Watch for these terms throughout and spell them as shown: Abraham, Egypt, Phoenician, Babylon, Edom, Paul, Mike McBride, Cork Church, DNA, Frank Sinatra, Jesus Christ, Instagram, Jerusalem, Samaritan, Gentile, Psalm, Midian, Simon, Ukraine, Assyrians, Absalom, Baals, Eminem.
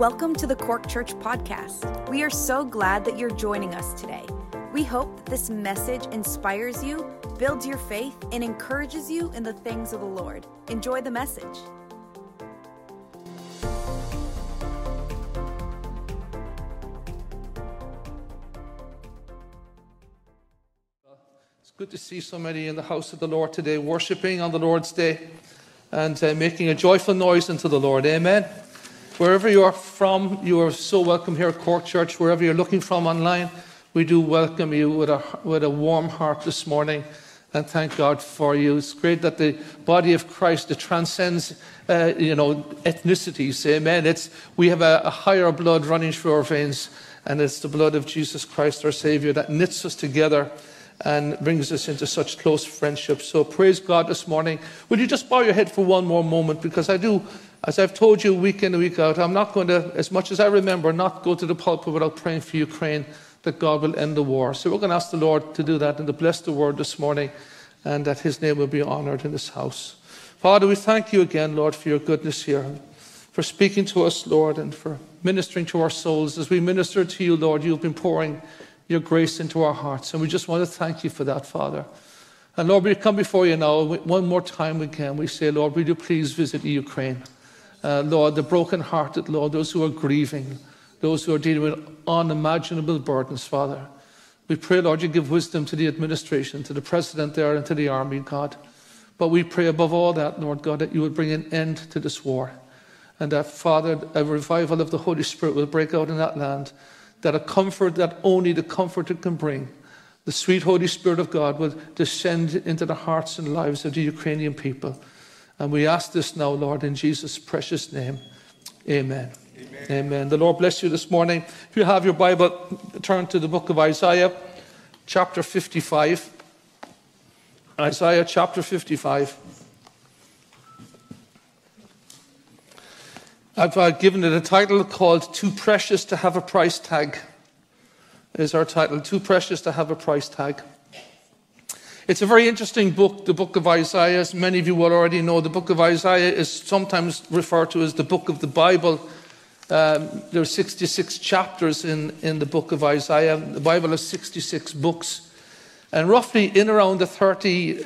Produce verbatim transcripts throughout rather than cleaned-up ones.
Welcome to the Cork Church Podcast. We are so glad that you're joining us today. We hope that this message inspires you, builds your faith, and encourages you in the things of the Lord. Enjoy the message. It's good to see so many in the house of the Lord today, worshiping on the Lord's Day and uh, making a joyful noise unto the Lord. Amen. Wherever you are from, you are so welcome here at Cork Church. Wherever you're looking from online, we do welcome you with a, with a warm heart this morning. And thank God for you. It's great that the body of Christ that transcends, uh, you know, ethnicities. Amen. It's we have a, a higher blood running through our veins, and it's the blood of Jesus Christ, our Savior, that knits us together and brings us into such close friendship. So praise God this morning. Will you just bow your head for one more moment? Because I do, as I've told you week in and week out, I'm not going to, as much as I remember, not go to the pulpit without praying for Ukraine, that God will end the war. So we're going to ask the Lord to do that and to bless the word this morning, and that his name will be honored in this house. Father, we thank you again, Lord, for your goodness here, for speaking to us, Lord, and for ministering to our souls. As we minister to you, Lord, you've been pouring your grace into our hearts, and we just want to thank you for that, Father. And Lord, we come before you now, one more time again, we say, Lord, will you please visit Ukraine? Uh, Lord, the brokenhearted, Lord, those who are grieving, those who are dealing with unimaginable burdens, Father. We pray, Lord, you give wisdom to the administration, to the president there, and to the army, God. But we pray above all that, Lord God, that you would bring an end to this war. And that, Father, a revival of the Holy Spirit will break out in that land. That a comfort that only the comforter can bring, the sweet Holy Spirit of God, will descend into the hearts and lives of the Ukrainian people. And we ask this now, Lord, in Jesus' precious name. Amen. Amen. Amen. The Lord bless you this morning. If you have your Bible, turn to the book of Isaiah, chapter fifty-five. Isaiah, chapter fifty-five. I've uh, given it a title called Too Precious to Have a Price Tag. Is our title, Too Precious to Have a Price Tag. It's a very interesting book, the book of Isaiah. As many of you will already know, the book of Isaiah is sometimes referred to as the book of the Bible. Um, there are sixty-six chapters in, in the book of Isaiah. The Bible has sixty-six books. And roughly in around the thirty-nine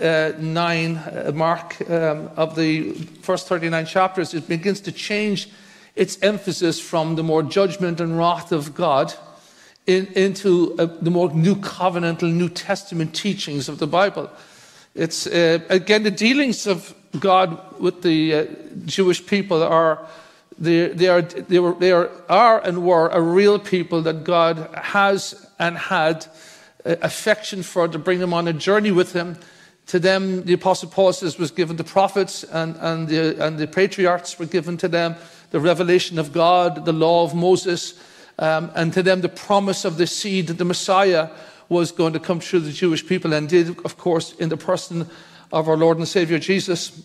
mark um, of the first thirty-nine chapters, it begins to change its emphasis from the more judgment and wrath of God In, into uh, the more New Covenantal, New Testament teachings of the Bible. It's, uh, again, the dealings of God with the uh, Jewish people are they, they are, they were, they are, are and were a real people that God has and had uh, affection for, to bring them on a journey with him. To them, the Apostle Paul says, was given the prophets, and, and, the, and the patriarchs were given to them, the revelation of God, the law of Moses. Um, and to them, the promise of the seed, the Messiah, was going to come through the Jewish people, and did, of course, in the person of our Lord and Savior Jesus.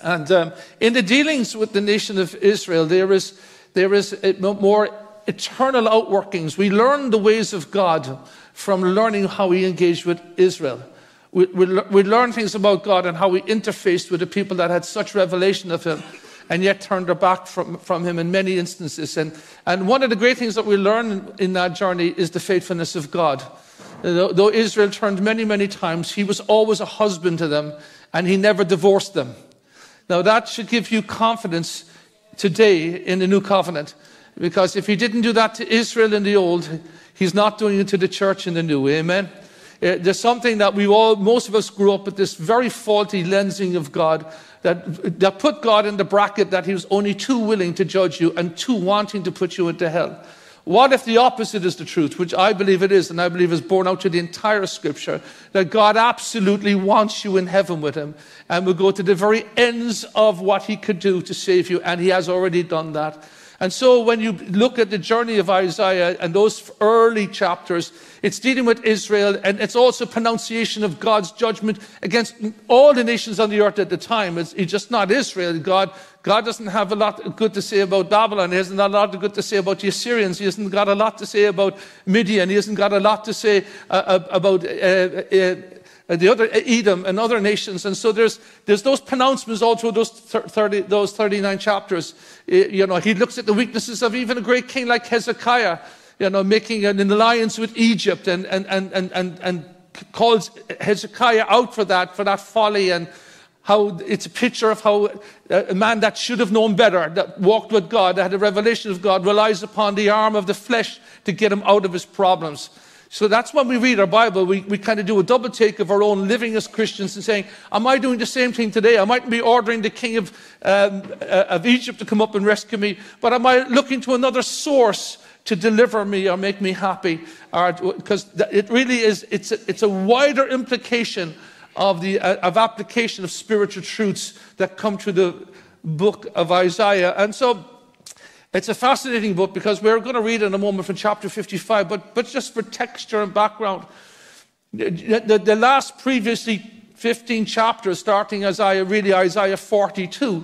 And um, in the dealings with the nation of Israel, there is there is more eternal outworkings. We learn the ways of God from learning how he engaged with Israel. We, we, we learn things about God and how he interfaced with the people that had such revelation of him, and yet turned their back from, from him in many instances. And, and one of the great things that we learn in that journey is the faithfulness of God. Though, though Israel turned many, many times, he was always a husband to them, and he never divorced them. Now that should give you confidence today in the new covenant, because if he didn't do that to Israel in the old, he's not doing it to the church in the new. Amen. There's something that we all, most of us grew up with, this very faulty lensing of God that, that put God in the bracket that he was only too willing to judge you and too wanting to put you into hell. What if the opposite is the truth, which I believe it is, and I believe is borne out to the entire scripture, that God absolutely wants you in heaven with him and will go to the very ends of what he could do to save you, and he has already done that. And so when you look at the journey of Isaiah and those early chapters, it's dealing with Israel, and it's also pronunciation of God's judgment against all the nations on the earth at the time. It's, it's just not Israel. God, God doesn't have a lot good to say about Babylon. He hasn't got a lot good to say about the Assyrians. He hasn't got a lot to say about Midian. He hasn't got a lot to say uh, about... Uh, uh, and the other Edom and other nations. And so there's there's those pronouncements all through those thirty those thirty-nine chapters. You know, he looks at the weaknesses of even a great king like Hezekiah, you know, making an alliance with Egypt, and and and and and, and calls Hezekiah out for that for that folly, and how it's a picture of how a man that should have known better, that walked with God, that had a revelation of God, relies upon the arm of the flesh to get him out of his problems. So that's when we read our Bible, we, we kind of do a double take of our own living as Christians and saying, am I doing the same thing today? I mightn't be ordering the king of, um, uh, of Egypt to come up and rescue me, but am I looking to another source to deliver me or make me happy? Because it really is, it's a, it's a wider implication Of the uh, of application of spiritual truths that come through the book of Isaiah. And so it's a fascinating book, because we're going to read in a moment from chapter fifty-five, but, but just for texture and background, the, the, the last previously fifteen chapters, starting Isaiah, really Isaiah forty-two,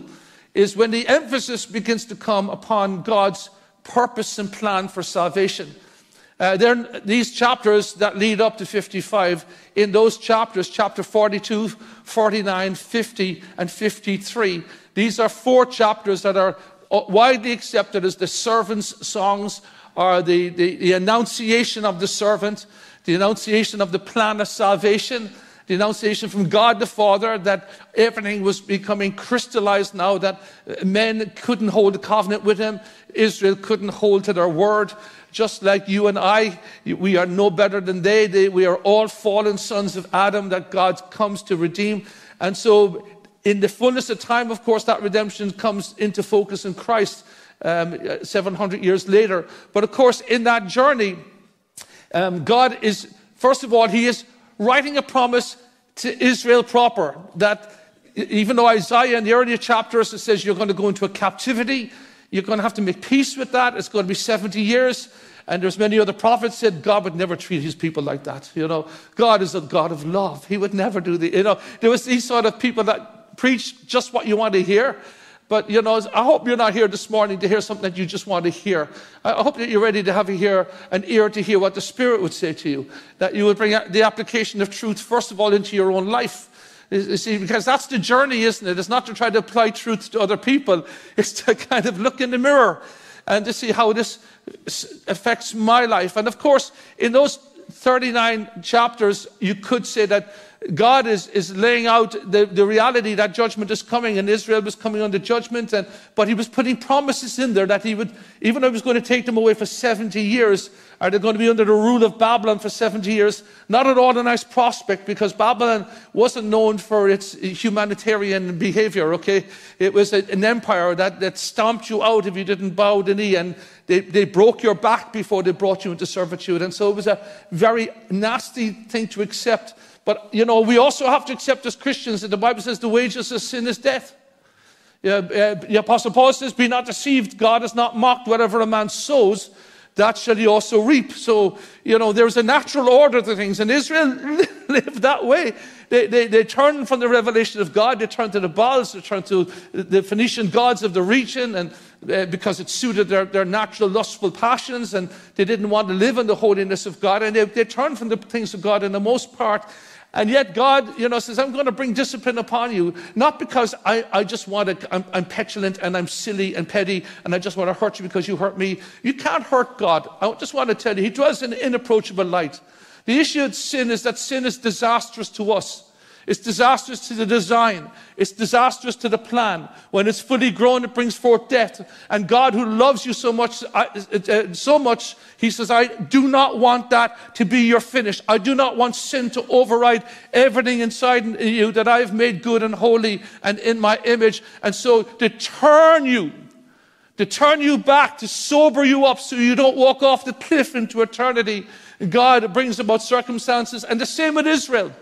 is when the emphasis begins to come upon God's purpose and plan for salvation. Uh, then these chapters that lead up to fifty-five, in those chapters, chapter forty-two, forty-nine, fifty, and fifty-three, these are four chapters that are widely accepted as the servant's songs, or the, the, the annunciation of the servant, the annunciation of the plan of salvation, the annunciation from God the Father that everything was becoming crystallized now, that men couldn't hold a covenant with him, Israel couldn't hold to their word. Just like you and I, we are no better than they. they. We are all fallen sons of Adam that God comes to redeem. And so in the fullness of time, of course, that redemption comes into focus in Christ um, seven hundred years later. But of course, in that journey, um, God is, first of all, he is writing a promise to Israel proper, that even though Isaiah in the earlier chapters, it says you're going to go into a captivity, you're going to have to make peace with that. It's going to be seventy years. And there's many other prophets said God would never treat his people like that. You know, God is a God of love. He would never do the, you know, there was these sort of people that preach just what you want to hear. But, you know, I hope you're not here this morning to hear something that you just want to hear. I hope that you're ready to have a hear, an ear to hear what the Spirit would say to you. That you would bring the application of truth, first of all, into your own life. You see, because that's the journey, isn't it? It's not to try to apply truth to other people. It's to kind of look in the mirror and to see how this affects my life. And of course, in those thirty-nine chapters, you could say that God is, is laying out the, the reality that judgment is coming, and Israel was coming under judgment, and but he was putting promises in there that he would, even though he was going to take them away for seventy years, are they going to be under the rule of Babylon for seventy years? Not at all a nice prospect, because Babylon wasn't known for its humanitarian behavior, okay? It was a, an empire that, that stomped you out if you didn't bow the knee, and they, they broke your back before they brought you into servitude. And so it was a very nasty thing to accept. But, you know, we also have to accept as Christians that the Bible says the wages of sin is death. Uh, uh, the Apostle Paul says, be not deceived, God is not mocked, whatever a man sows, that shall he also reap. So, you know, there's a natural order to things, and Israel lived that way. They, they, they turned from the revelation of God, they turned to the Baals, they turned to the Phoenician gods of the region, and uh, because it suited their, their natural lustful passions, and they didn't want to live in the holiness of God, and they, they turned from the things of God in the most part. And yet God, you know, says, I'm going to bring discipline upon you, not because I, I just want to, I'm, I'm petulant and I'm silly and petty and I just want to hurt you because you hurt me. You can't hurt God. I just want to tell you, he dwells in inapproachable light. The issue of sin is that sin is disastrous to us. It's disastrous to the design. It's disastrous to the plan. When it's fully grown, it brings forth death. And God, who loves you so much, I, uh, so much, he says, I do not want that to be your finish. I do not want sin to override everything inside you that I've made good and holy and in my image. And so to turn you, to turn you back, to sober you up so you don't walk off the cliff into eternity, God brings about circumstances. And the same with Israel.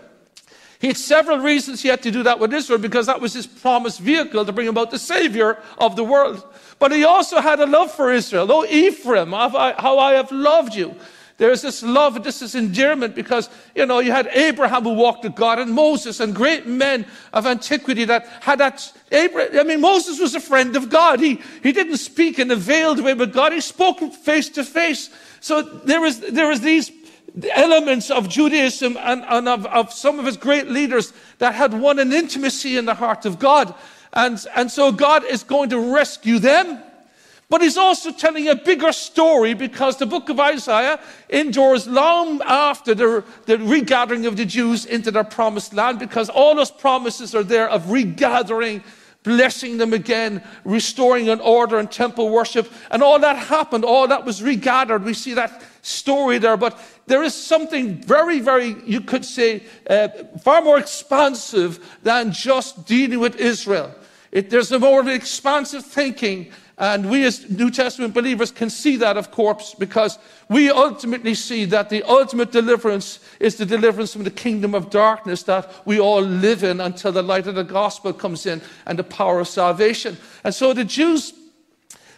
He had several reasons he had to do that with Israel, because that was his promised vehicle to bring about the Savior of the world. But he also had a love for Israel. Oh, Ephraim, how I have loved you. There's this love, this is endearment, because, you know, you had Abraham who walked with God, and Moses, and great men of antiquity that had that. Abraham, I mean, Moses was a friend of God. He, he didn't speak in a veiled way with God. He spoke face to face. So there was, there was these the elements of Judaism and, and of, of some of his great leaders that had won an intimacy in the heart of God. And, and so God is going to rescue them. But he's also telling a bigger story, because the book of Isaiah endures long after the, the regathering of the Jews into their promised land, because all those promises are there of regathering, blessing them again, restoring an order and temple worship. And all that happened, all that was regathered. We see that story there. But there is something very, very, you could say, uh, far more expansive than just dealing with Israel. It, there's a more expansive thinking. And we as New Testament believers can see that, of course, because we ultimately see that the ultimate deliverance is the deliverance from the kingdom of darkness that we all live in until the light of the gospel comes in and the power of salvation. And so the Jews,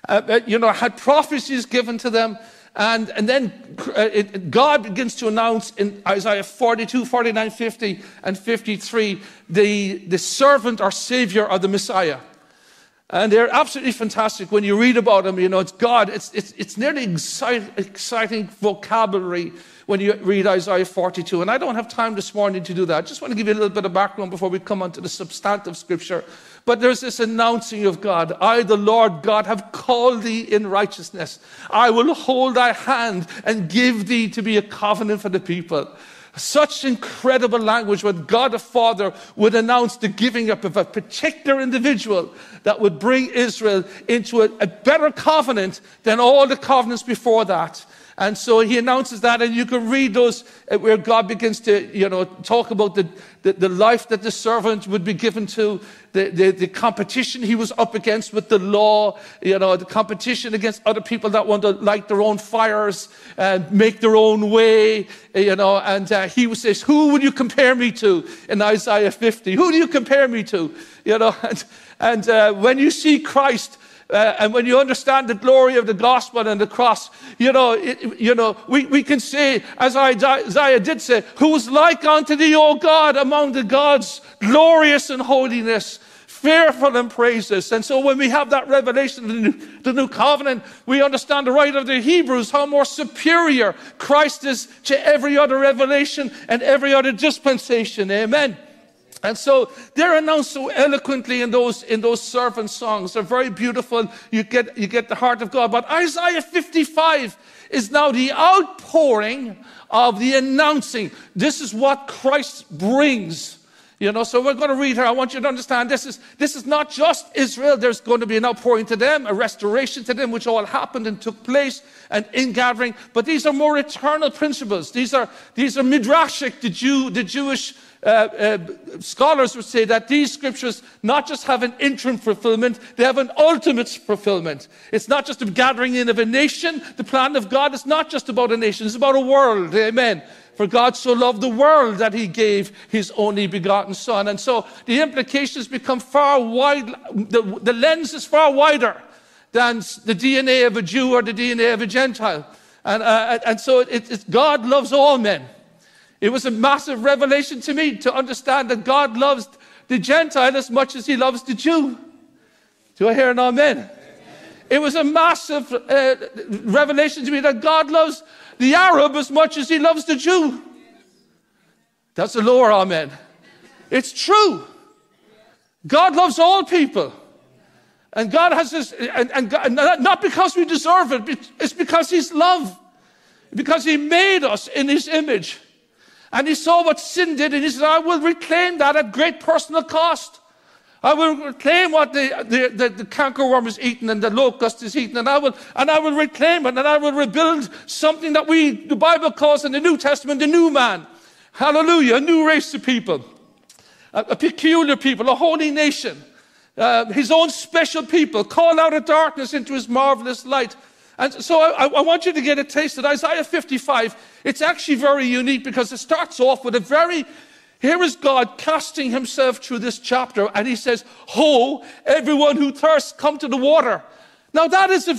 uh, you know, had prophecies given to them. And, and then uh, it, God begins to announce in Isaiah forty-two, forty-nine, fifty, and fifty-three, the, the servant or savior of the Messiah. And they're absolutely fantastic when you read about them. You know, it's God. It's it's it's nearly excite, exciting vocabulary when you read Isaiah forty-two. And I don't have time this morning to do that. I just want to give you a little bit of background before we come on to the substantive scripture. But there's this announcing of God. I, the Lord God, have called thee in righteousness. I will hold thy hand and give thee to be a covenant for the people. Such incredible language when God the Father would announce the giving up of a particular individual that would bring Israel into a, a better covenant than all the covenants before that. And so he announces that, and you can read those where God begins to, you know, talk about the, the, the life that the servant would be given to, the, the, the competition he was up against with the law, you know, the competition against other people that want to light their own fires and make their own way, you know. And uh, he says, who would you compare me to in Isaiah fifty? Who do you compare me to? You know, and, and uh, when you see Christ, Uh, and when you understand the glory of the gospel and the cross, you know, it, you know, we, we can say, as Isaiah did say, who is like unto thee, O God, among the gods, glorious in holiness, fearful in praises. And so when we have that revelation of the new, the new covenant, we understand the writer of the Hebrews, how more superior Christ is to every other revelation and every other dispensation. Amen. And so they're announced so eloquently in those in those servant songs. They're very beautiful. You get you get the heart of God. But Isaiah fifty-five is now the outpouring of the announcing. This is what Christ brings. You know, so we're going to read here. I want you to understand this is this is not just Israel. There's going to be an outpouring to them, a restoration to them, which all happened and took place, and ingathering. But these are more eternal principles. These are these are midrashic. The Jew, the Jewish uh, uh, scholars would say that these scriptures not just have an interim fulfillment, they have an ultimate fulfillment. It's not just a gathering in of a nation. The plan of God is not just about a nation. It's about a world. Amen. For God so loved the world that he gave his only begotten son. And so the implications become far wide. The, the lens is far wider than the D N A of a Jew or the D N A of a Gentile. And, uh, and so it, it's God loves all men. It was a massive revelation to me to understand that God loves the Gentile as much as he loves the Jew. Do I hear an amen? It was a massive uh, revelation to me that God loves the Arab as much as he loves the Jew. That's a lower amen. It's true. God loves all people. And God has this, and, and God, not because we deserve it, it's because he's love. Because he made us in his image. And he saw what sin did, and he said, I will reclaim that at great personal cost. I will reclaim what the, the, the, the cankerworm is eaten and the locust is eaten, and I will and I will reclaim it, and I will rebuild something that we, the Bible calls in the New Testament, the new man. Hallelujah, a new race of people, a, a peculiar people, a holy nation, uh, his own special people, called out of darkness into his marvelous light. And so I, I want you to get a taste of Isaiah fifty-five. It's actually very unique because it starts off with a very... Here is God casting himself through this chapter, and he says, Ho, everyone who thirsts, come to the water. Now that is, a,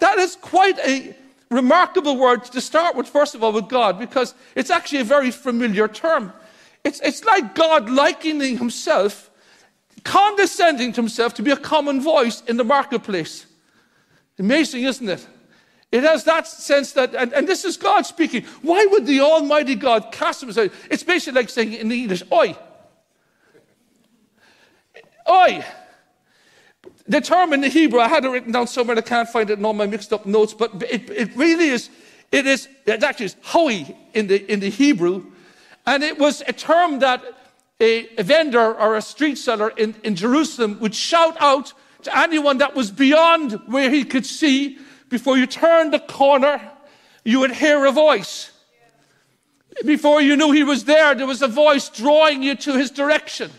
that is quite a remarkable word to start with, first of all, with God, because it's actually a very familiar term. It's, it's like God likening himself, condescending to himself to be a common voice in the marketplace. Amazing, isn't it? It has that sense that, and, and this is God speaking. Why would the Almighty God cast him aside? It's basically like saying in English, oi. Oi. The term in the Hebrew, I had it written down somewhere and I can't find it in all my mixed up notes, but it, it really is, it is, it actually is hoi in the, in the Hebrew. And it was a term that a, a vendor or a street seller in, in Jerusalem would shout out to anyone that was beyond where he could see. Before you turned the corner, you would hear a voice. Before you knew he was there, there was a voice drawing you to his direction.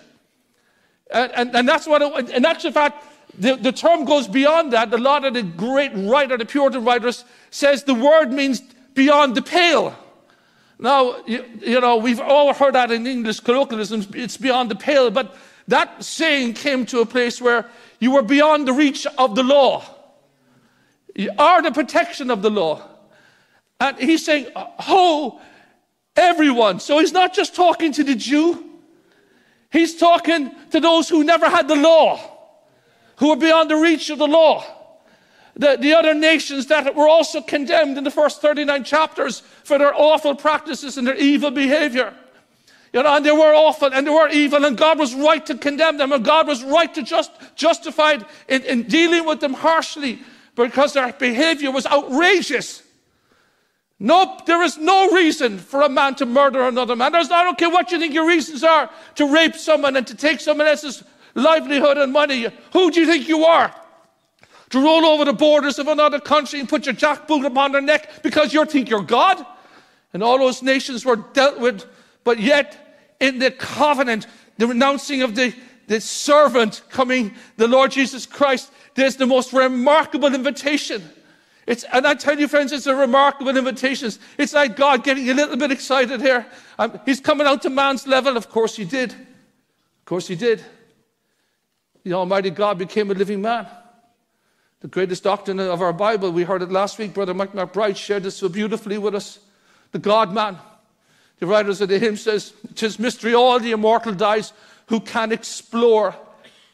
And, and, and that's what, it, in actual fact, the, the term goes beyond that. A lot of the great writer, the Puritan writers, says the word means beyond the pale. Now, you, you know, we've all heard that in English colloquialisms, it's beyond the pale, but that saying came to a place where you were beyond the reach of the law. You are the protection of the law. And he's saying, ho, everyone. So he's not just talking to the Jew. He's talking to those who never had the law, who were beyond the reach of the law. The, the other nations that were also condemned in the first thirty-nine chapters for their awful practices and their evil behavior. You know, and they were awful and they were evil, and God was right to condemn them, and God was right to just, justify it in, in dealing with them harshly, because their behavior was outrageous. Nope, there is no reason for a man to murder another man. There's, I don't care what you think your reasons are to rape someone and to take someone else's livelihood and money. Who do you think you are? To roll over the borders of another country and put your jackboot upon their neck because you think you're God? And all those nations were dealt with, but yet in the covenant, the renouncing of the, the servant coming, the Lord Jesus Christ, there's the most remarkable invitation. It's, and I tell you, friends, it's a remarkable invitation. It's like God getting a little bit excited here. Um, he's coming out to man's level. Of course he did. Of course he did. The Almighty God became a living man. The greatest doctrine of our Bible, we heard it last week. Brother Mike McBride shared this so beautifully with us. The God-man. The writers of the hymn says, "'Tis mystery all the immortal dies who can explore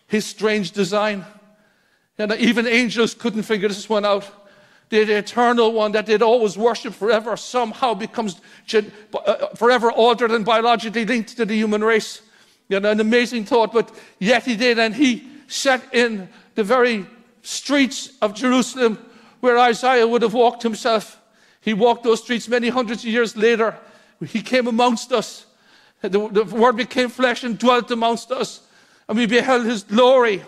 his strange design." And even angels couldn't figure this one out. The, the eternal one that they'd always worship forever somehow becomes forever altered and biologically linked to the human race. You know, an amazing thought, but yet he did. And he set in the very streets of Jerusalem where Isaiah would have walked himself. He walked those streets many hundreds of years later. He came amongst us. The, the word became flesh and dwelt amongst us. And we beheld his glory.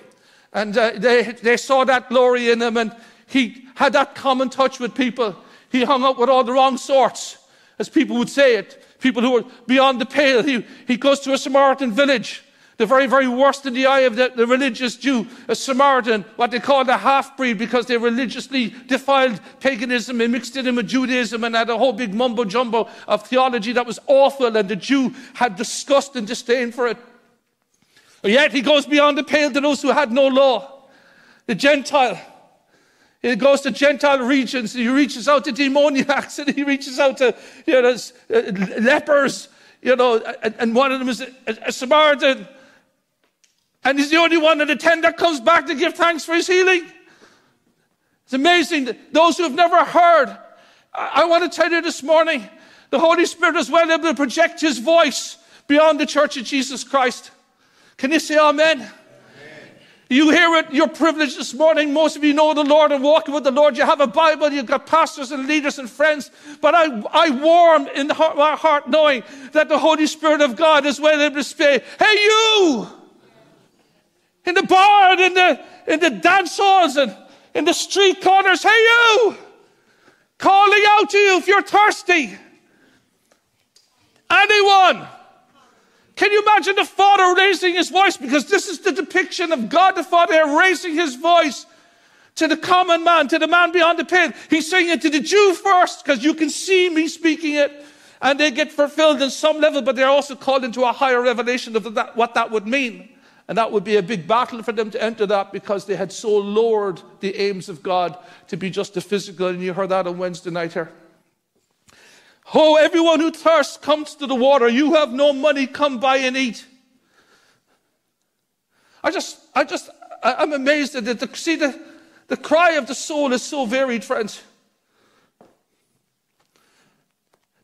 And uh, they, they saw that glory in him, and he had that common touch with people. He hung out with all the wrong sorts, as people would say it, people who were beyond the pale. He, he goes to a Samaritan village, the very, very worst in the eye of the, the religious Jew, a Samaritan, what they called a half-breed, because they religiously defiled paganism and mixed it in with Judaism and had a whole big mumbo-jumbo of theology that was awful, and the Jew had disgust and disdain for it. Yet he goes beyond the pale to those who had no law. The Gentile. He goes to Gentile regions. He reaches out to demoniacs, and he reaches out to, you know, lepers, you know, and, and one of them is a, a Samaritan. And he's the only one of the ten that comes back to give thanks for his healing. It's amazing that those who have never heard, I, I want to tell you this morning, the Holy Spirit is well able to project his voice beyond the Church of Jesus Christ. Can you say amen? Amen? You hear it, you're privileged this morning. Most of you know the Lord and walking with the Lord. You have a Bible, you've got pastors and leaders and friends. But I, I warm in the heart, my heart knowing that the Holy Spirit of God is well able to say, hey you! In the bar, and in the, in the dance halls, and in the street corners, hey you! Calling out to you if you're thirsty. Anyone? Can you imagine the Father raising his voice? Because this is the depiction of God the Father raising his voice to the common man, to the man beyond the pale. He's saying it to the Jew first, because you can see me speaking it, and they get fulfilled in some level, but they're also called into a higher revelation of that, what that would mean. And that would be a big battle for them to enter that, because they had so lowered the aims of God to be just the physical, and you heard that on Wednesday night here. Oh, everyone who thirsts comes to the water. You have no money, come buy and eat. I just, I just, I'm amazed at it. See, the, the cry of the soul is so varied, friends.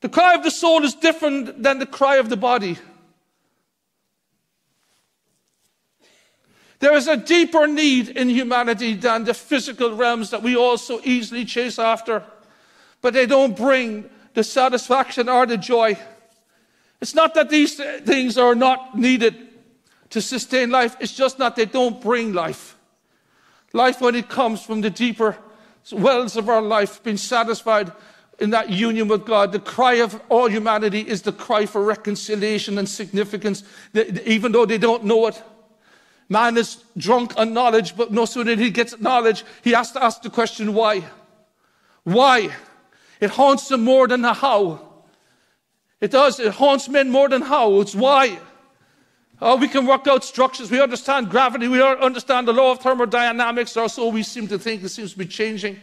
The cry of the soul is different than the cry of the body. There is a deeper need in humanity than the physical realms that we all so easily chase after. But they don't bring the satisfaction or the joy. It's not that these things are not needed to sustain life. It's just that they don't bring life. Life, when it comes from the deeper wells of our life, being satisfied in that union with God. The cry of all humanity is the cry for reconciliation and significance, even though they don't know it. Man is drunk on knowledge, but no sooner than he gets knowledge, he has to ask the question, why? Why? It haunts him more than a how. It does. It haunts men more than how. It's why. Oh, we can work out structures. We understand gravity. We understand the law of thermodynamics, or so we seem to think. It seems to be changing.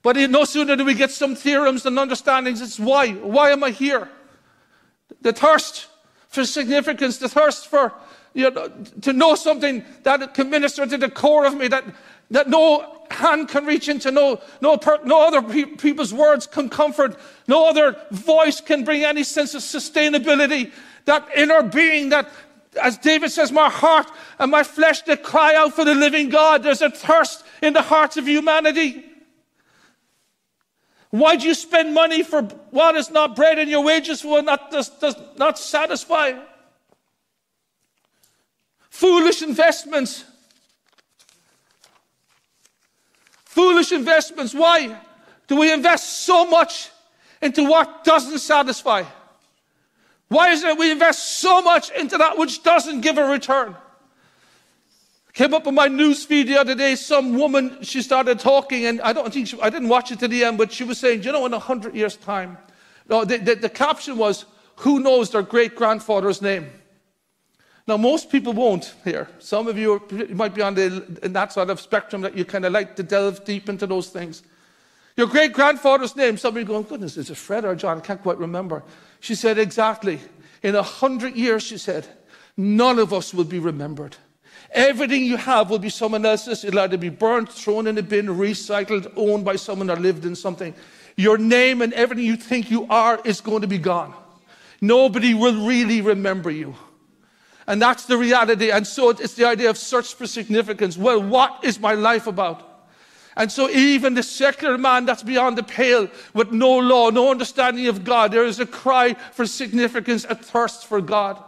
But no sooner do we get some theorems and understandings, it's why. Why am I here? The thirst for significance, the thirst for, you know, to know something that can minister to the core of me, that, that no hand can reach into, no, no, per, no other pe people's words can comfort, no other voice can bring any sense of sustainability. That inner being that, as David says, my heart and my flesh, they cry out for the living God. There's a thirst in the hearts of humanity. Why do you spend money for what is not bread and your wages for what not, does, does not satisfy? Foolish investments. Foolish investments. Why do we invest so much into what doesn't satisfy? Why is it we invest so much into that which doesn't give a return? Came up on my news feed the other day, some woman, she started talking, and I don't think she, I didn't watch it to the end, but she was saying, you know, in a hundred years' time, no, the, the, the caption was, who knows their great-grandfather's name? Now, most people won't here. Some of you are, might be on the, in that sort of spectrum that you kind of like to delve deep into those things. Your great-grandfather's name, some of you going, goodness, is it Fred or John? I can't quite remember. She said, exactly. In a hundred years, she said, none of us will be remembered. Everything you have will be someone else's. It'll either be burnt, thrown in a bin, recycled, owned by someone or lived in something. Your name and everything you think you are is going to be gone. Nobody will really remember you. And that's the reality. And so it's the idea of search for significance. Well, what is my life about? And so even the secular man that's beyond the pale, with no law, no understanding of God, there is a cry for significance, a thirst for God.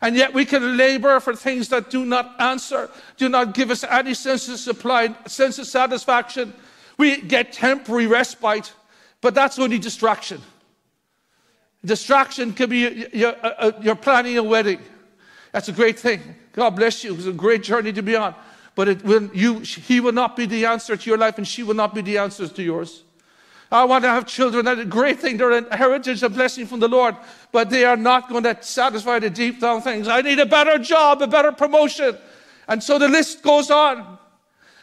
And yet we can labor for things that do not answer, do not give us any sense of supply, sense of satisfaction. We get temporary respite, but that's only distraction. Distraction could be you're planning a wedding. That's a great thing. God bless you. It's a great journey to be on. But it will, you, he will not be the answer to your life, and she will not be the answer to yours. I want to have children. That's a great thing. They're a heritage, a blessing from the Lord. But they are not going to satisfy the deep down things. I need a better job, a better promotion. And so the list goes on.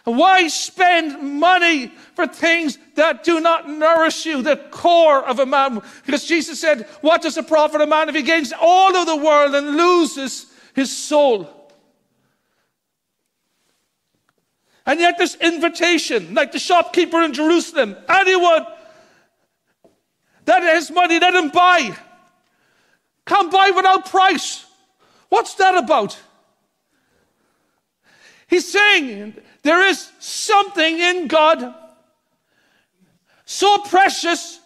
And why spend money for things that do not nourish you, the core of a man? Because Jesus said, what does it profit a man if he gains all of the world and loses his soul? And yet this invitation, like the shopkeeper in Jerusalem, anyone that has money, let him buy. Come buy without price. What's that about? He's saying there is something in God so precious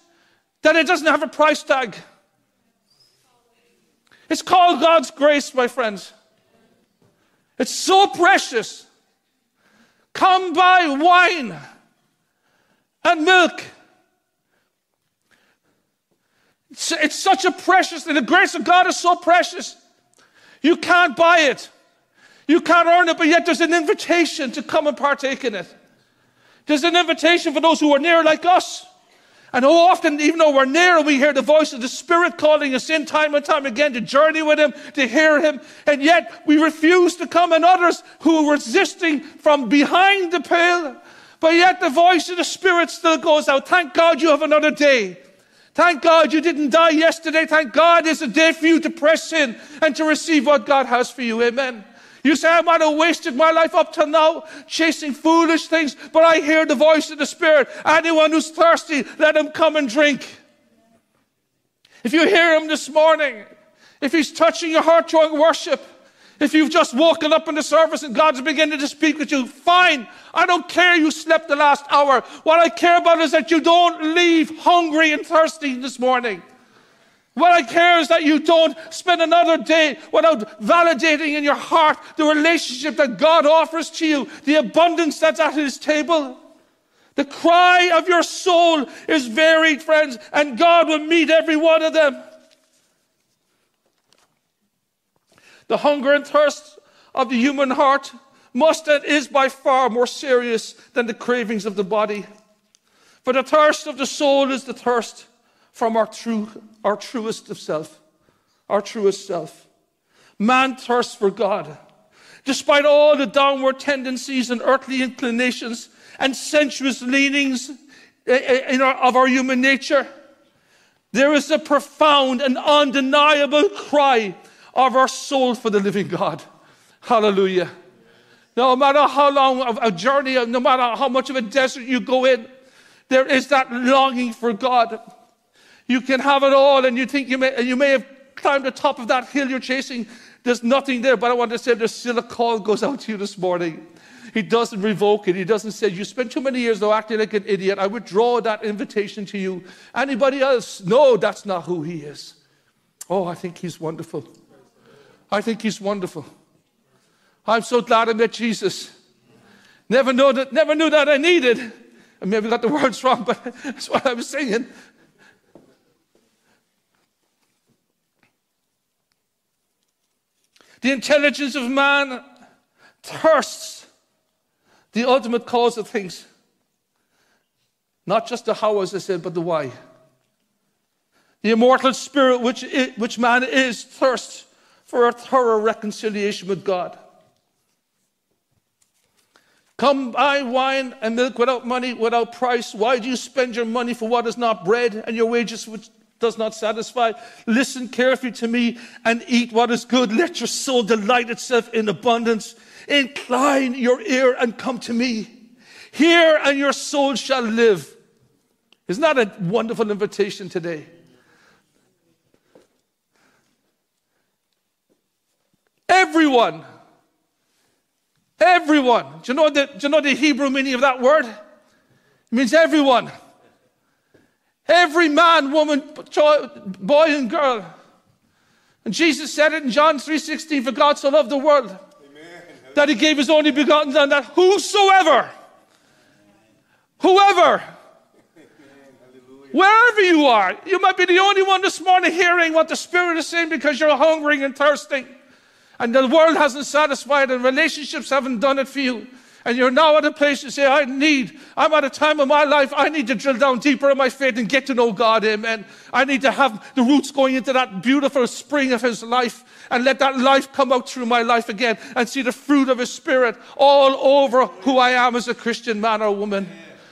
that it doesn't have a price tag. It's called God's grace, my friends. It's so precious. Come buy wine and milk. It's, it's such a precious thing. The grace of God is so precious. You can't buy it. You can't earn it, but yet there's an invitation to come and partake in it. There's an invitation for those who are near like us. And how often, even though we're near, we hear the voice of the Spirit calling us in time and time again to journey with Him, to hear Him. And yet we refuse to come, and others who are resisting from behind the pale. But yet the voice of the Spirit still goes out. Thank God you have another day. Thank God you didn't die yesterday. Thank God it's a day for you to press in and to receive what God has for you. Amen. You say, I might have wasted my life up till now chasing foolish things, but I hear the voice of the Spirit. Anyone who's thirsty, let him come and drink. If you hear him this morning, if he's touching your heart during worship, if you've just woken up in the service and God's beginning to speak with you, fine. I don't care you slept the last hour. What I care about is that you don't leave hungry and thirsty this morning. What I care is that you don't spend another day without validating in your heart the relationship that God offers to you, the abundance that's at his table. The cry of your soul is varied, friends, and God will meet every one of them. The hunger and thirst of the human heart must and is by far more serious than the cravings of the body. For the thirst of the soul is the thirst from our true, our truest of self, our truest self. Man thirsts for God. Despite all the downward tendencies and earthly inclinations and sensuous leanings in our, of our human nature, there is a profound and undeniable cry of our soul for the living God. Hallelujah. No matter how long of a journey, no matter how much of a desert you go in, there is that longing for God. You can have it all, and you think you may, you may have climbed the top of that hill you're chasing. There's nothing there, but I want to say there's still a call goes out to you this morning. He doesn't revoke it. He doesn't say, you spent too many years now acting like an idiot. I withdraw that invitation to you. Anybody else? No, that's not who he is. Oh, I think he's wonderful. I think he's wonderful. I'm so glad I met Jesus. Never know that, never knew that I needed. I maybe got the words wrong, but that's what I was singing. The intelligence of man thirsts the ultimate cause of things. Not just the how, as I said, but the why. The immortal spirit which, it, which man is thirsts for a thorough reconciliation with God. Come buy wine and milk without money, without price. Why do you spend your money for what is not bread, and your wages which does not satisfy? Listen carefully to me and eat what is good. Let your soul delight itself in abundance. Incline your ear and come to me. Hear and your soul shall live. Isn't that a wonderful invitation today? Everyone, everyone. Do you know the, do you know the Hebrew meaning of that word? It means everyone. Every man, woman, boy and girl. And Jesus said it in John three sixteen, for God so loved the world, amen, that he gave his only begotten Son, that whosoever, whoever, wherever you are, you might be the only one this morning hearing what the Spirit is saying because you're hungering and thirsting. And the world hasn't satisfied, and relationships haven't done it for you. And you're now at a place to say, I need, I'm at a time in my life, I need to drill down deeper in my faith and get to know God, amen. I need to have the roots going into that beautiful spring of his life and let that life come out through my life again and see the fruit of his Spirit all over who I am as a Christian man or woman.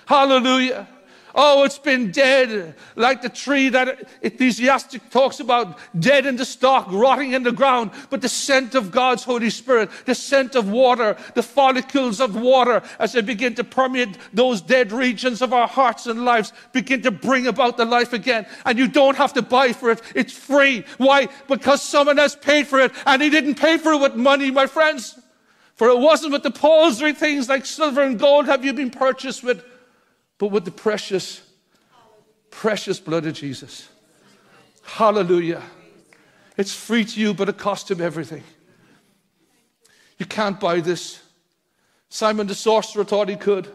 Hallelujah. Oh, it's been dead, like the tree that Ecclesiastes talks about, dead in the stalk, rotting in the ground. But the scent of God's Holy Spirit, the scent of water, the follicles of water, as they begin to permeate those dead regions of our hearts and lives, begin to bring about the life again. And you don't have to buy for it. It's free. Why? Because someone has paid for it, and he didn't pay for it with money, my friends. For it wasn't with the paltry things like silver and gold have you been purchased with, but with the precious, precious blood of Jesus. Hallelujah. It's free to you, but it cost him everything. You can't buy this. Simon the sorcerer thought he could.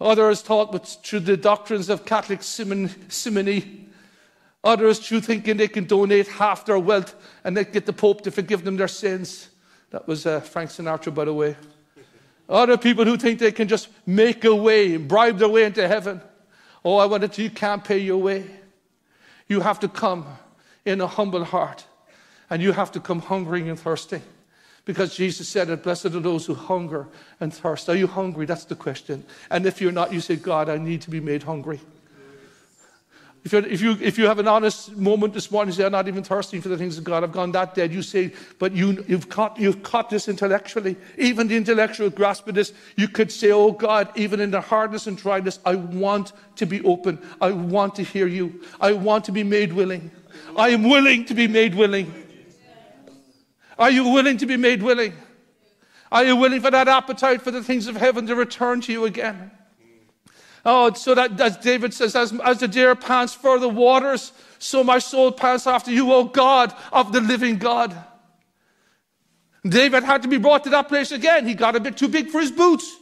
Others thought but through the doctrines of Catholic simony. Others through thinking they can donate half their wealth and they get the Pope to forgive them their sins. That was uh, Frank Sinatra, by the way. Other people who think they can just make a way, bribe their way into heaven. Oh, I want to tell you, you can't pay your way. You have to come in a humble heart. And you have to come hungering and thirsting. Because Jesus said it, blessed are those who hunger and thirst. Are you hungry? That's the question. And if you're not, you say, God, I need to be made hungry. If, you're, if, you, if you have an honest moment this morning, you say, I'm not even thirsting for the things of God. I've gone that dead. You say, but you, you've, caught, you've caught this intellectually. Even the intellectual grasp of this. You could say, oh God, even in the hardness and dryness, I want to be open. I want to hear you. I want to be made willing. I am willing to be made willing. Are you willing to be made willing? Are you willing for that appetite for the things of heaven to return to you again? Oh, so that, as David says, as, as the deer pants for the waters, so my soul pants after you, O God of the living God. David had to be brought to that place again. He got a bit too big for his boots.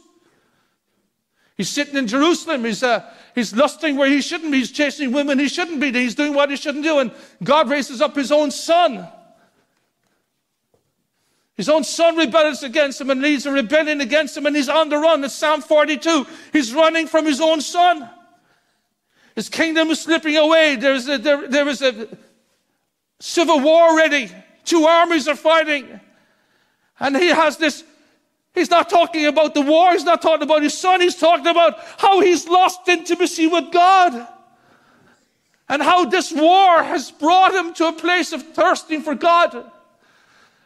He's sitting in Jerusalem. He's, uh, he's lusting where he shouldn't be. He's chasing women he shouldn't be. He's doing what he shouldn't do. And God raises up his own son. His own son rebels against him and leads a rebellion against him, and he's on the run. It's Psalm forty-two. He's running from his own son. His kingdom is slipping away. There is a, there, there is a civil war ready. Two armies are fighting. And he has this, he's not talking about the war. He's not talking about his son. He's talking about how he's lost intimacy with God. And how this war has brought him to a place of thirsting for God.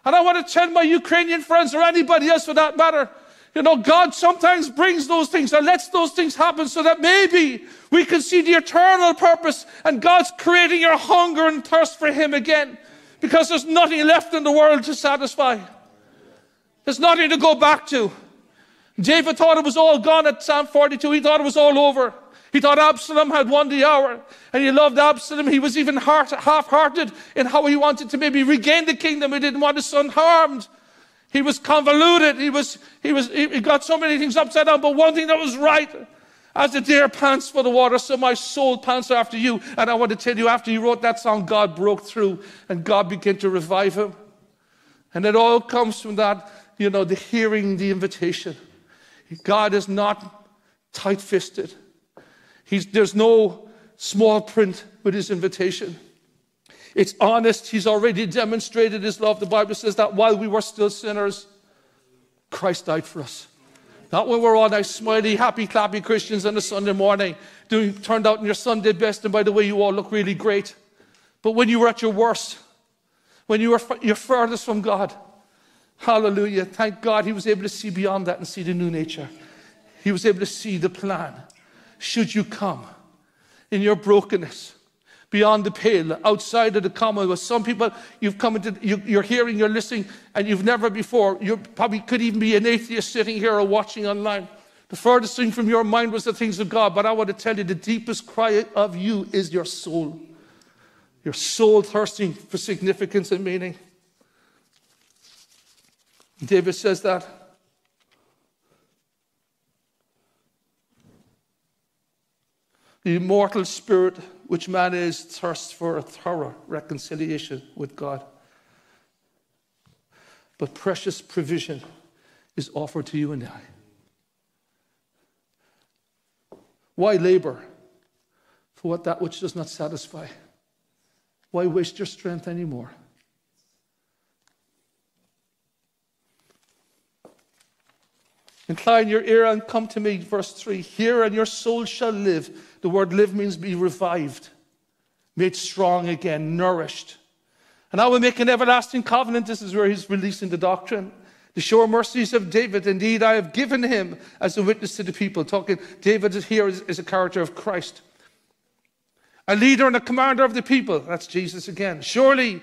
And I want to tell my Ukrainian friends, or anybody else for that matter, you know, God sometimes brings those things and lets those things happen so that maybe we can see the eternal purpose, and God's creating your hunger and thirst for Him again, because there's nothing left in the world to satisfy. There's nothing to go back to. David thought it was all gone at Psalm forty-two. He thought it was all over. He thought Absalom had won the hour, and he loved Absalom. He was even heart, half-hearted in how he wanted to maybe regain the kingdom. He didn't want his son harmed. He was convoluted. He was, he was, he got so many things upside down. But one thing that was right, as the deer pants for the water, so my soul pants after you. And I want to tell you, after he wrote that song, God broke through, and God began to revive him. And it all comes from that, you know, the hearing the invitation. God is not tight-fisted. He's, there's no small print with his invitation. It's honest. He's already demonstrated his love. The Bible says that while we were still sinners, Christ died for us. Not when we're all nice, smiley, happy, clappy Christians on a Sunday morning, doing, turned out in your Sunday best, and by the way, you all look really great. But when you were at your worst, when you were your furthest from God, hallelujah, thank God he was able to see beyond that and see the new nature. He was able to see the plan. Should you come in your brokenness, beyond the pale, outside of the common? With some people, you've come into, you, you're hearing, you're listening, and you've never before. You probably could even be an atheist sitting here or watching online. The furthest thing from your mind was the things of God. But I want to tell you, the deepest cry of you is your soul. Your soul thirsting for significance and meaning. David says that. The immortal spirit which man is thirsts for a thorough reconciliation with God. But precious provision is offered to you and I. Why labor for what that which does not satisfy? Why waste your strength anymore? Incline your ear and come to me, verse three. Hear and your soul shall live. The word live means be revived, made strong again, nourished. And I will make an everlasting covenant. This is where he's releasing the doctrine. The sure mercies of David, indeed, I have given him as a witness to the people. Talking, David here is, is a character of Christ. A leader and a commander of the people. That's Jesus again. Surely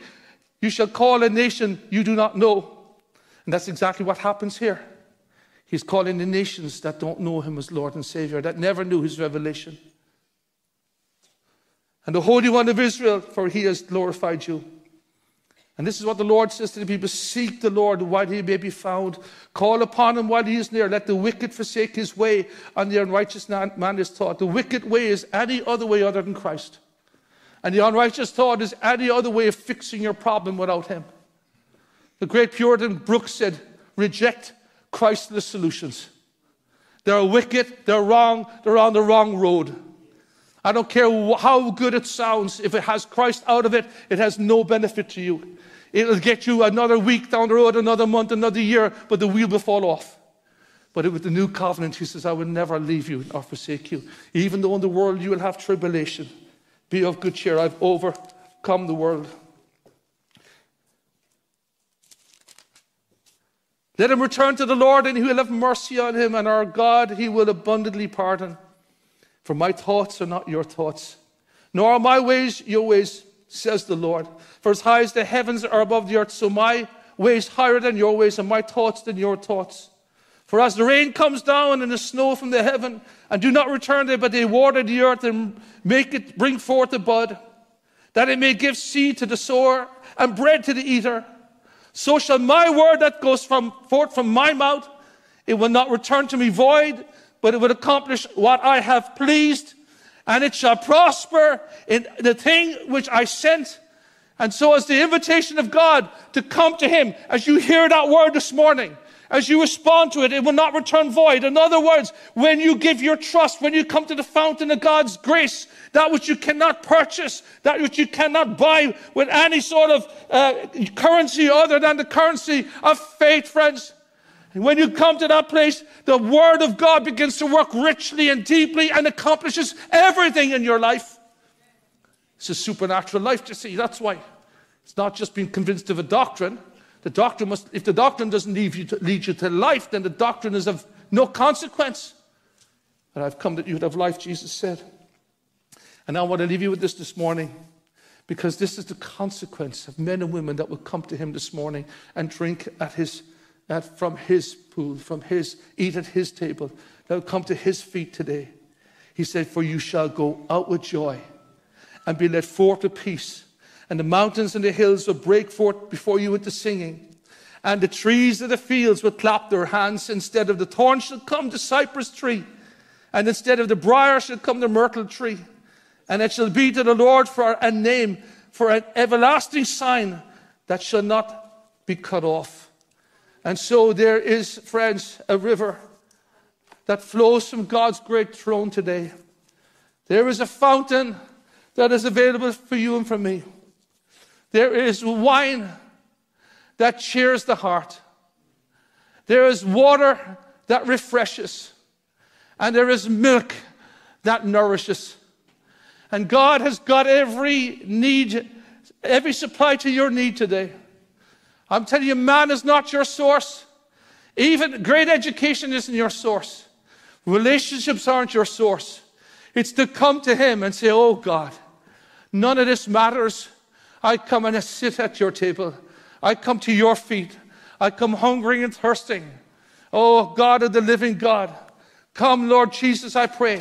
you shall call a nation you do not know. And that's exactly what happens here. He's calling the nations that don't know him as Lord and Savior, that never knew his revelation. And the Holy One of Israel, for he has glorified you. And this is what the Lord says to the people, seek the Lord while he may be found. Call upon him while he is near. Let the wicked forsake his way, and the unrighteous man his thought. The wicked way is any other way other than Christ. And the unrighteous thought is any other way of fixing your problem without him. The great Puritan Brooks said, reject Christless solutions. They're wicked, they're wrong, they're on the wrong road. I don't care how good it sounds, if it has Christ out of it, it has no benefit to you. It'll get you another week down the road, another month, another year, but the wheel will fall off. But with the new covenant, he says, I will never leave you or forsake you. Even though in the world you will have tribulation, Be of good cheer. I've overcome the world. Let him return to the Lord, and he will have mercy on him, and our God he will abundantly pardon. For my thoughts are not your thoughts, nor are my ways your ways, says the Lord. For as high as the heavens are above the earth, so my ways higher than your ways, and my thoughts than your thoughts. For as the rain comes down and the snow from the heaven, and do not return there, but they water the earth and make it bring forth a bud, that it may give seed to the sower and bread to the eater, so shall my word that goes from, forth from my mouth, it will not return to me void, but it will accomplish what I have pleased, and it shall prosper in the thing which I sent. And so as the invitation of God to come to him, as you hear that word this morning, as you respond to it, it will not return void. In other words, when you give your trust, when you come to the fountain of God's grace, that which you cannot purchase, that which you cannot buy with any sort of uh, currency other than the currency of faith, friends. And when you come to that place, the word of God begins to work richly and deeply and accomplishes everything in your life. It's a supernatural life, you see. That's why it's not just being convinced of a doctrine. The doctrine must, if the doctrine doesn't lead you, to, lead you to life, then the doctrine is of no consequence. And I've come that you would have life, Jesus said. And I want to leave you with this this morning, because this is the consequence of men and women that will come to him this morning and drink at his, at, from his pool, from his, eat at his table, that will come to his feet today. He said, for you shall go out with joy and be led forth to peace. And the mountains and the hills will break forth before you into singing. And the trees of the fields will clap their hands. Instead of the thorn shall come the cypress tree. And instead of the briar shall come the myrtle tree. And it shall be to the Lord for a name, for an everlasting sign that shall not be cut off. And so there is, friends, a river that flows from God's great throne today. There is a fountain that is available for you and for me. There is wine that cheers the heart. There is water that refreshes. And there is milk that nourishes. And God has got every need, every supply to your need today. I'm telling you, man is not your source. Even great education isn't your source. Relationships aren't your source. It's to come to him and say, oh God, none of this matters. I come and I sit at your table. I come to your feet. I come hungering and thirsting. Oh, God of the living God. Come, Lord Jesus, I pray.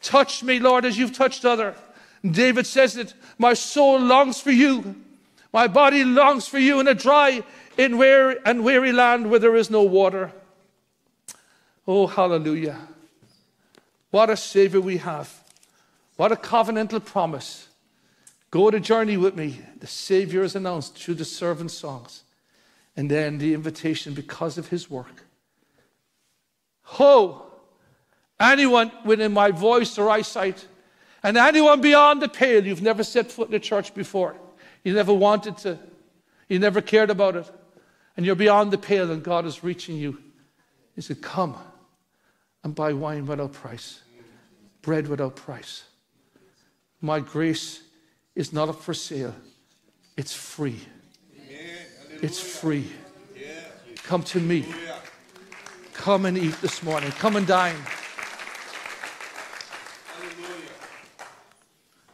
Touch me, Lord, as you've touched others. David says it, my soul longs for you. My body longs for you in a dry and weary land where there is no water. Oh, hallelujah. What a Savior we have. What a covenantal promise. Go to journey with me. The Savior is announced through the servant songs. And then the invitation because of his work. Ho! Anyone within my voice or eyesight, and anyone beyond the pale, you've never set foot in a church before. You never wanted to. You never cared about it. And you're beyond the pale and God is reaching you. He said, come and buy wine without price. Bread without price. My grace is not up for sale. It's free. It's free. Come to me. Come and eat this morning. Come and dine.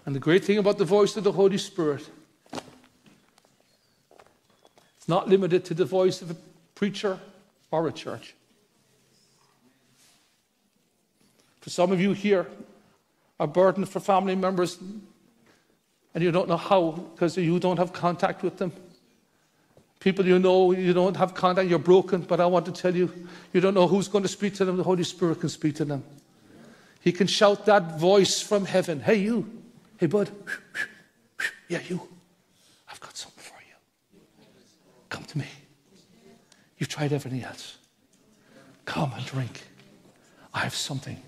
And the great thing about the voice of the Holy Spirit, it's not limited to the voice of a preacher or a church. For some of you here are burdened for family members, and you don't know how, because you don't have contact with them. People you know, you don't have contact, you're broken. But I want to tell you, you don't know who's going to speak to them. The Holy Spirit can speak to them. He can shout that voice from heaven. Hey, you. Hey, bud. Yeah, you. I've got something for you. Come to me. You've tried everything else. Come and drink. I have something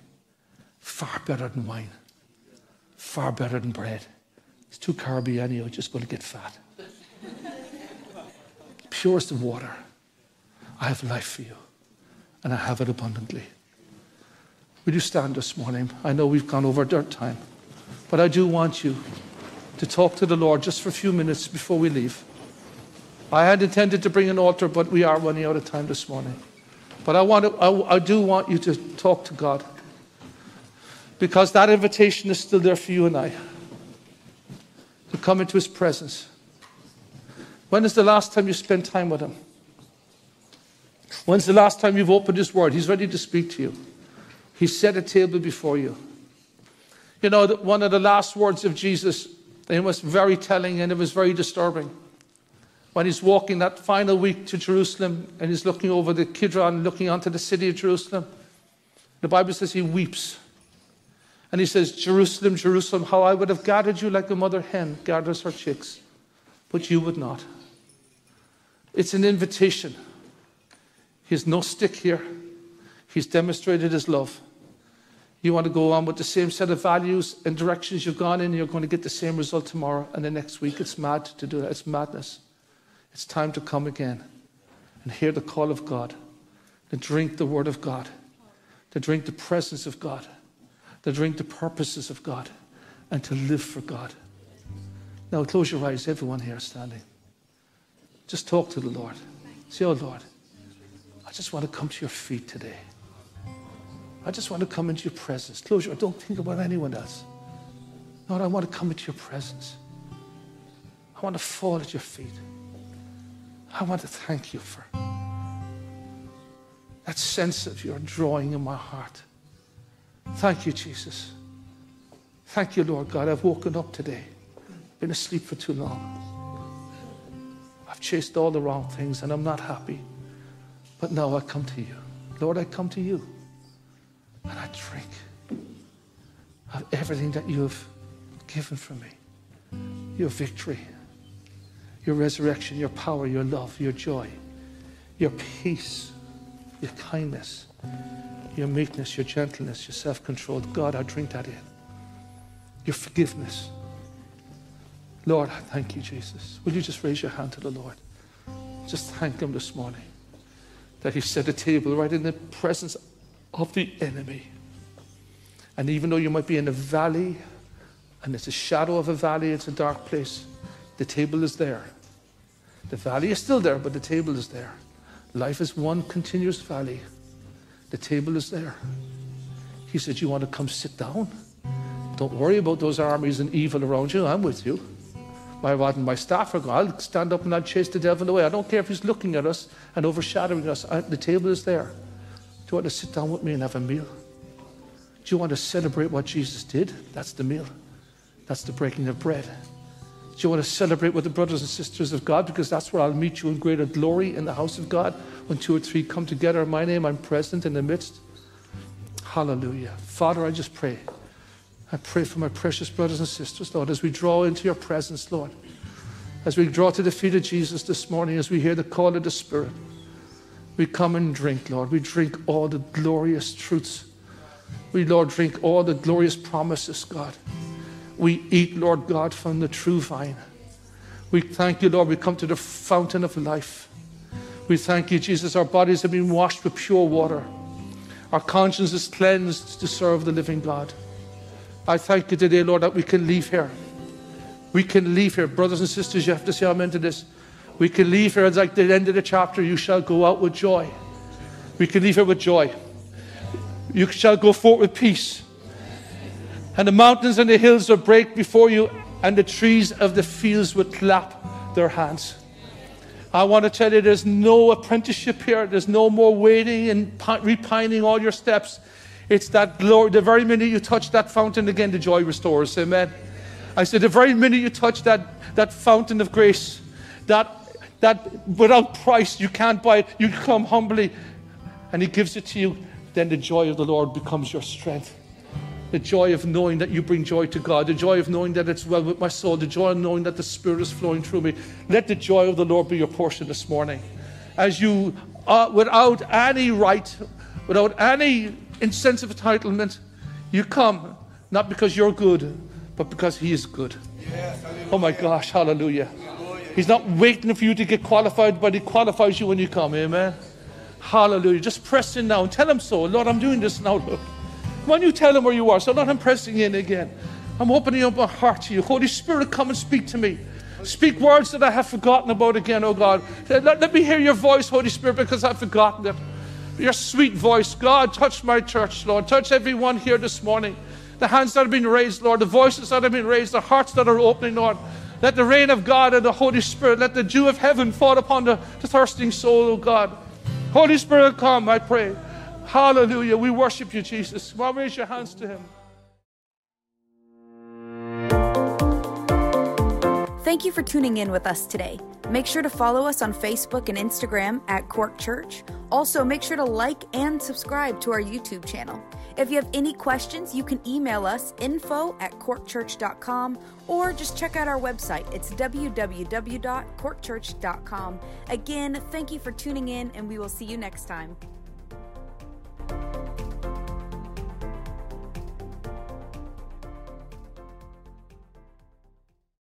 far better than wine. Far better than bread. It's too carby anyway, just going to get fat. Pure as the water. I have life for you, and I have it abundantly. Will you stand this morning? I know we've gone over our time, but I do want you to talk to the Lord just for a few minutes before we leave. I had intended to bring an altar, but we are running out of time this morning. But I, want to, I, I do want you to talk to God, because that invitation is still there for you and I, to come into His presence. When is the last time you spent time with Him? When's the last time you've opened His Word? He's ready to speak to you. He set a table before you. You know, one of the last words of Jesus, it was very telling and it was very disturbing. When He's walking that final week to Jerusalem and He's looking over the Kidron, looking onto the city of Jerusalem, the Bible says He weeps. And He says, "Jerusalem, Jerusalem, how I would have gathered you like a mother hen gathers her chicks, but you would not." It's an invitation. He's no stick here. He's demonstrated His love. You want to go on with the same set of values and directions you've gone in, you're going to get the same result tomorrow and the next week. It's mad to do that. It's madness. It's time to come again and hear the call of God, to drink the Word of God, to drink the presence of God, to drink the purposes of God, and to live for God. Now close your eyes, everyone here standing. Just talk to the Lord. Say, "Oh Lord, I just want to come to your feet today. I just want to come into your presence." Close your eyes. Don't think about anyone else. "Lord, I want to come into your presence. I want to fall at your feet. I want to thank you for that sense of your drawing in my heart. Thank you, Jesus. Thank you, Lord God. I've woken up today. Been asleep for too long. I've chased all the wrong things and I'm not happy. But now I come to you. Lord, I come to you and I drink of everything that you have given for me. Your victory, your resurrection, your power, your love, your joy, your peace, your kindness, your meekness, your gentleness, your self-control. God, I drink that in. Your forgiveness. Lord, I thank you, Jesus." Will you just raise your hand to the Lord? Just thank Him this morning that He set a table right in the presence of the enemy. And even though you might be in a valley, and it's a shadow of a valley, it's a dark place, the table is there. The valley is still there, but the table is there. Life is one continuous valley. The table is there. He said, "You want to come sit down? Don't worry about those armies and evil around you. I'm with you. My rod and my staff are gone. I'll stand up and I'll chase the devil away. I don't care if he's looking at us and overshadowing us. I, the table is there. Do you want to sit down with me and have a meal? Do you want to celebrate what Jesus did? That's the meal. That's the breaking of bread. Do you want to celebrate with the brothers and sisters of God? Because that's where I'll meet you in greater glory in the house of God. When two or three come together in my name, I'm present in the midst." Hallelujah. Father, I just pray. I pray for my precious brothers and sisters, Lord, as we draw into your presence, Lord. As we draw to the feet of Jesus this morning, as we hear the call of the Spirit, we come and drink, Lord. We drink all the glorious truths. We, Lord, drink all the glorious promises, God. We eat, Lord God, from the true vine. We thank you, Lord. We come to the fountain of life. We thank you, Jesus. Our bodies have been washed with pure water. Our conscience is cleansed to serve the living God. I thank you today, Lord, that we can leave here. We can leave here. Brothers and sisters, you have to say amen to this. We can leave here. It's like the end of the chapter. You shall go out with joy. We can leave here with joy. You shall go forth with peace. And the mountains and the hills will break before you, and the trees of the fields will clap their hands. I want to tell you, there's no apprenticeship here. There's no more waiting and repining all your steps. It's that glory. The very minute you touch that fountain again, the joy restores. Amen. I said, the very minute you touch that, that fountain of grace, that, that without price, you can't buy it. You come humbly and He gives it to you. Then the joy of the Lord becomes your strength. The joy of knowing that you bring joy to God. The joy of knowing that it's well with my soul. The joy of knowing that the Spirit is flowing through me. Let the joy of the Lord be your portion this morning. As you, uh, without any right, without any in sense of entitlement, you come, not because you're good, but because He is good. Yes, oh my gosh, hallelujah. hallelujah. He's not waiting for you to get qualified, but He qualifies you when you come, amen? Hallelujah. Just press in now and tell Him so. "Lord, I'm doing this now, Lord." When you tell Him where you are, so, "Lord, I'm pressing in again. I'm opening up my heart to you. Holy Spirit, come and speak to me. Speak words that I have forgotten about again, oh God. Let, let me hear your voice, Holy Spirit, because I've forgotten it. Your sweet voice. God, touch my church, Lord. Touch everyone here this morning. The hands that have been raised, Lord. The voices that have been raised. The hearts that are opening, Lord. Let the rain of God and the Holy Spirit, let the dew of heaven fall upon the, the thirsting soul, oh God. Holy Spirit, come, I pray. Hallelujah. We worship you, Jesus. Come on, raise your hands to him. Thank you for tuning in with us today. Make sure to follow us on Facebook and Instagram at Cork Church. Also, make sure to like and subscribe to our YouTube channel. If you have any questions, you can email us info at cork church dot com or just check out our website. It's w w w dot cork church dot com. Again, thank you for tuning in, and we will see you next time.